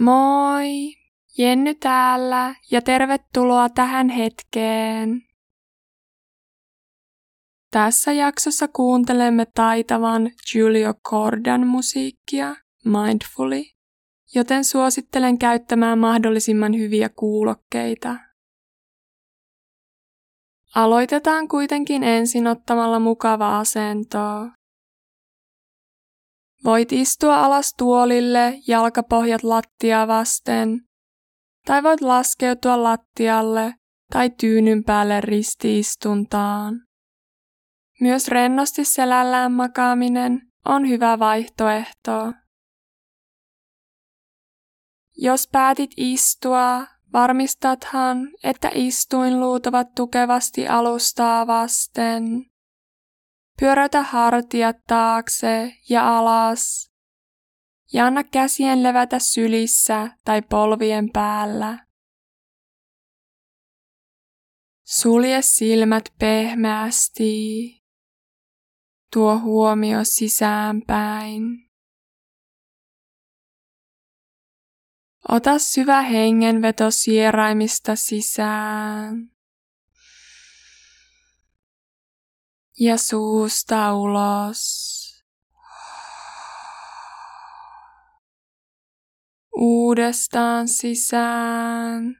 Moi! Jenny täällä ja tervetuloa tähän hetkeen. Tässä jaksossa kuuntelemme taitavan Julio Cordan musiikkia Mindfully, joten suosittelen käyttämään mahdollisimman hyviä kuulokkeita. Aloitetaan kuitenkin ensin ottamalla mukava asento. Voit istua alas tuolille, jalkapohjat lattiaa vasten, tai voit laskeutua lattialle tai tyynyn päälle ristiistuntaan. Myös rennosti selällään makaaminen on hyvä vaihtoehto. Jos päätit istua, varmistathan, että istuinluut ovat tukevasti alustaa vasten. Pyöräytä hartiat taakse ja alas ja anna käsien levätä sylissä tai polvien päällä. Sulje silmät pehmeästi. Tuo huomio sisäänpäin. Ota syvä hengenveto sieraimista sisään. Ja suusta ulos. Uudestaan sisään.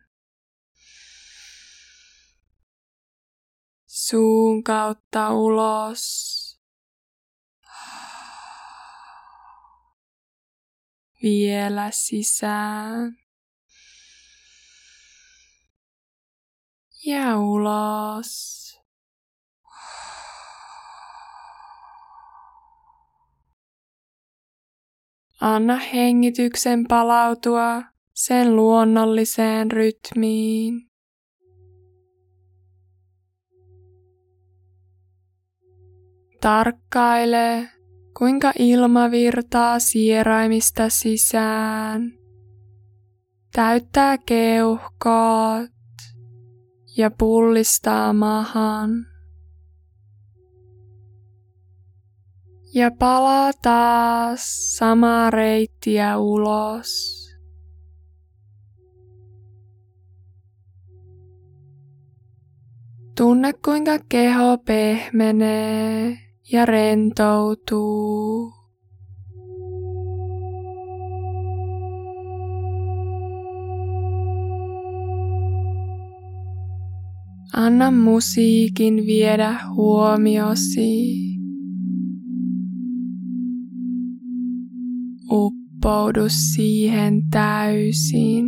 Suun kautta ulos. Vielä sisään. Ja ulos. Anna hengityksen palautua sen luonnolliseen rytmiin. Tarkkaile, kuinka ilma virtaa sieraimista sisään, täyttää keuhkot ja pullistaa mahan. Ja palaa taas samaa reittiä ulos. Tunne kuinka keho pehmenee ja rentoutuu. Anna musiikin viedä huomiosi. Uppoudu siihen täysin.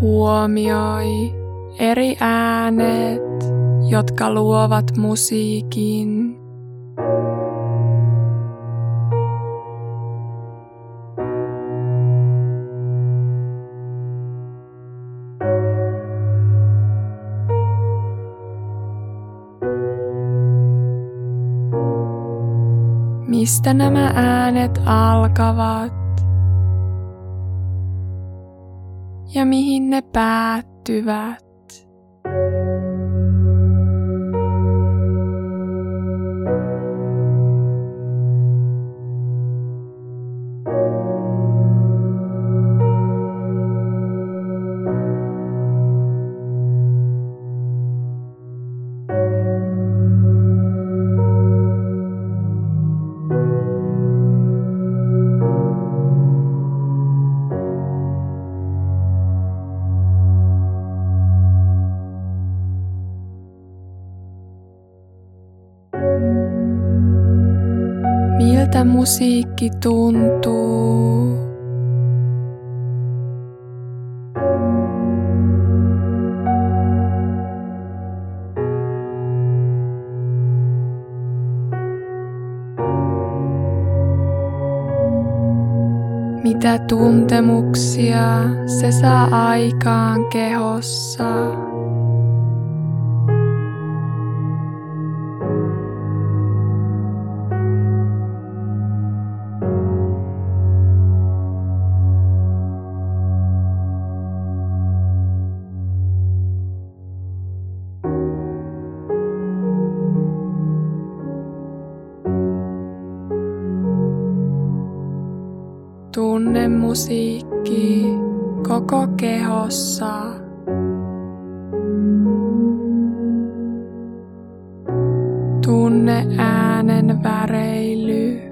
Huomioi eri äänet, jotka luovat musiikin. Mistä nämä äänet alkavat ja mihin ne päättyvät? Miltä musiikki tuntuu? Mitä tuntemuksia se saa aikaan kehossa? tunnemusiikki koko kehossa. Tunne äänen väreily.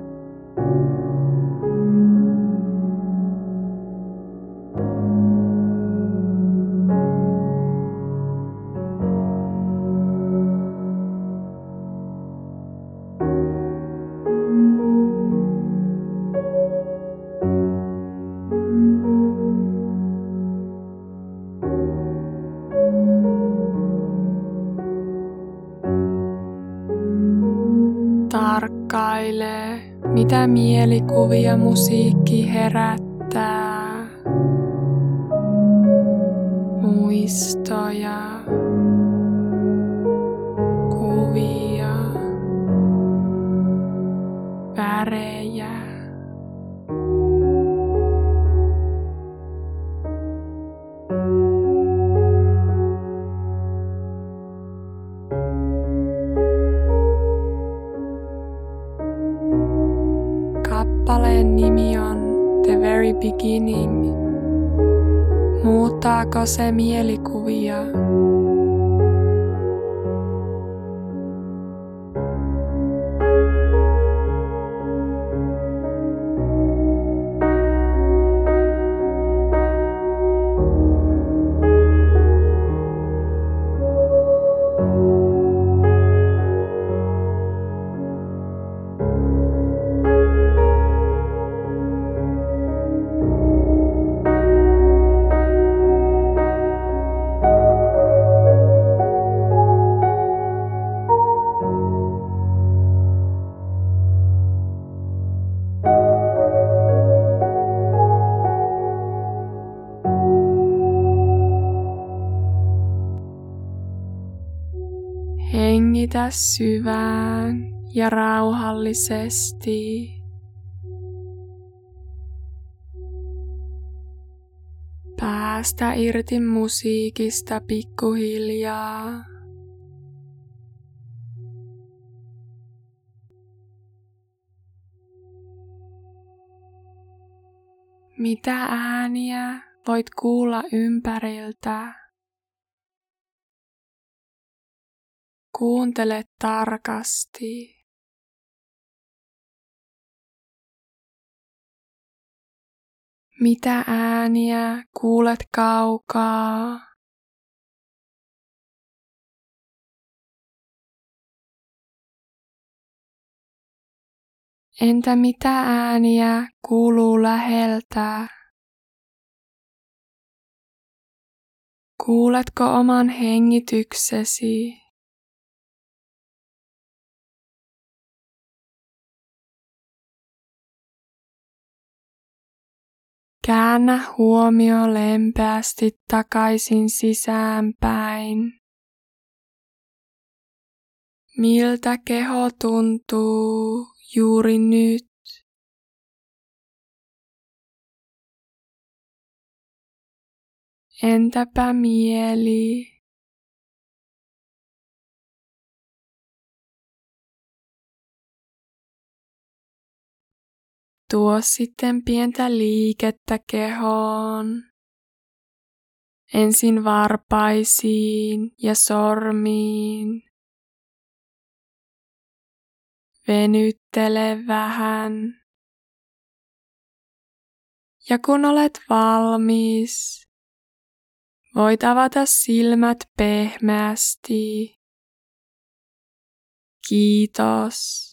Tarkkaile, mitä mielikuvia musiikki herättää. Muistoja, kuvia, värejä. Kappaleen nimi on The Very Beginning. Muuttaako se mielikuvia? Hengitä syvään ja rauhallisesti. Päästä irti musiikista pikkuhiljaa. Mitä ääniä voit kuulla ympäriltä? Kuuntele tarkasti. Mitä ääniä kuulet kaukaa? Entä mitä ääniä kuuluu läheltä? Kuuletko oman hengityksesi? Käännä huomio lempeästi takaisin sisäänpäin. Miltä keho tuntuu juuri nyt? Entäpä mieli? Tuo sitten pientä liikettä kehoon, ensin varpaisiin ja sormiin. Venyttele vähän. Ja kun olet valmis, voit avata silmät pehmeästi. Kiitos.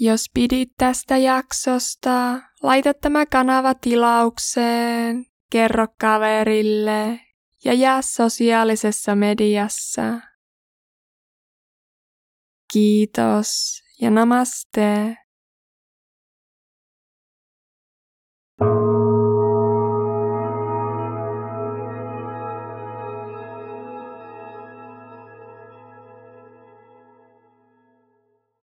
Jos pidit tästä jaksosta, laita tämä kanava tilaukseen, kerro kaverille ja jää sosiaalisessa mediassa. Kiitos ja namaste.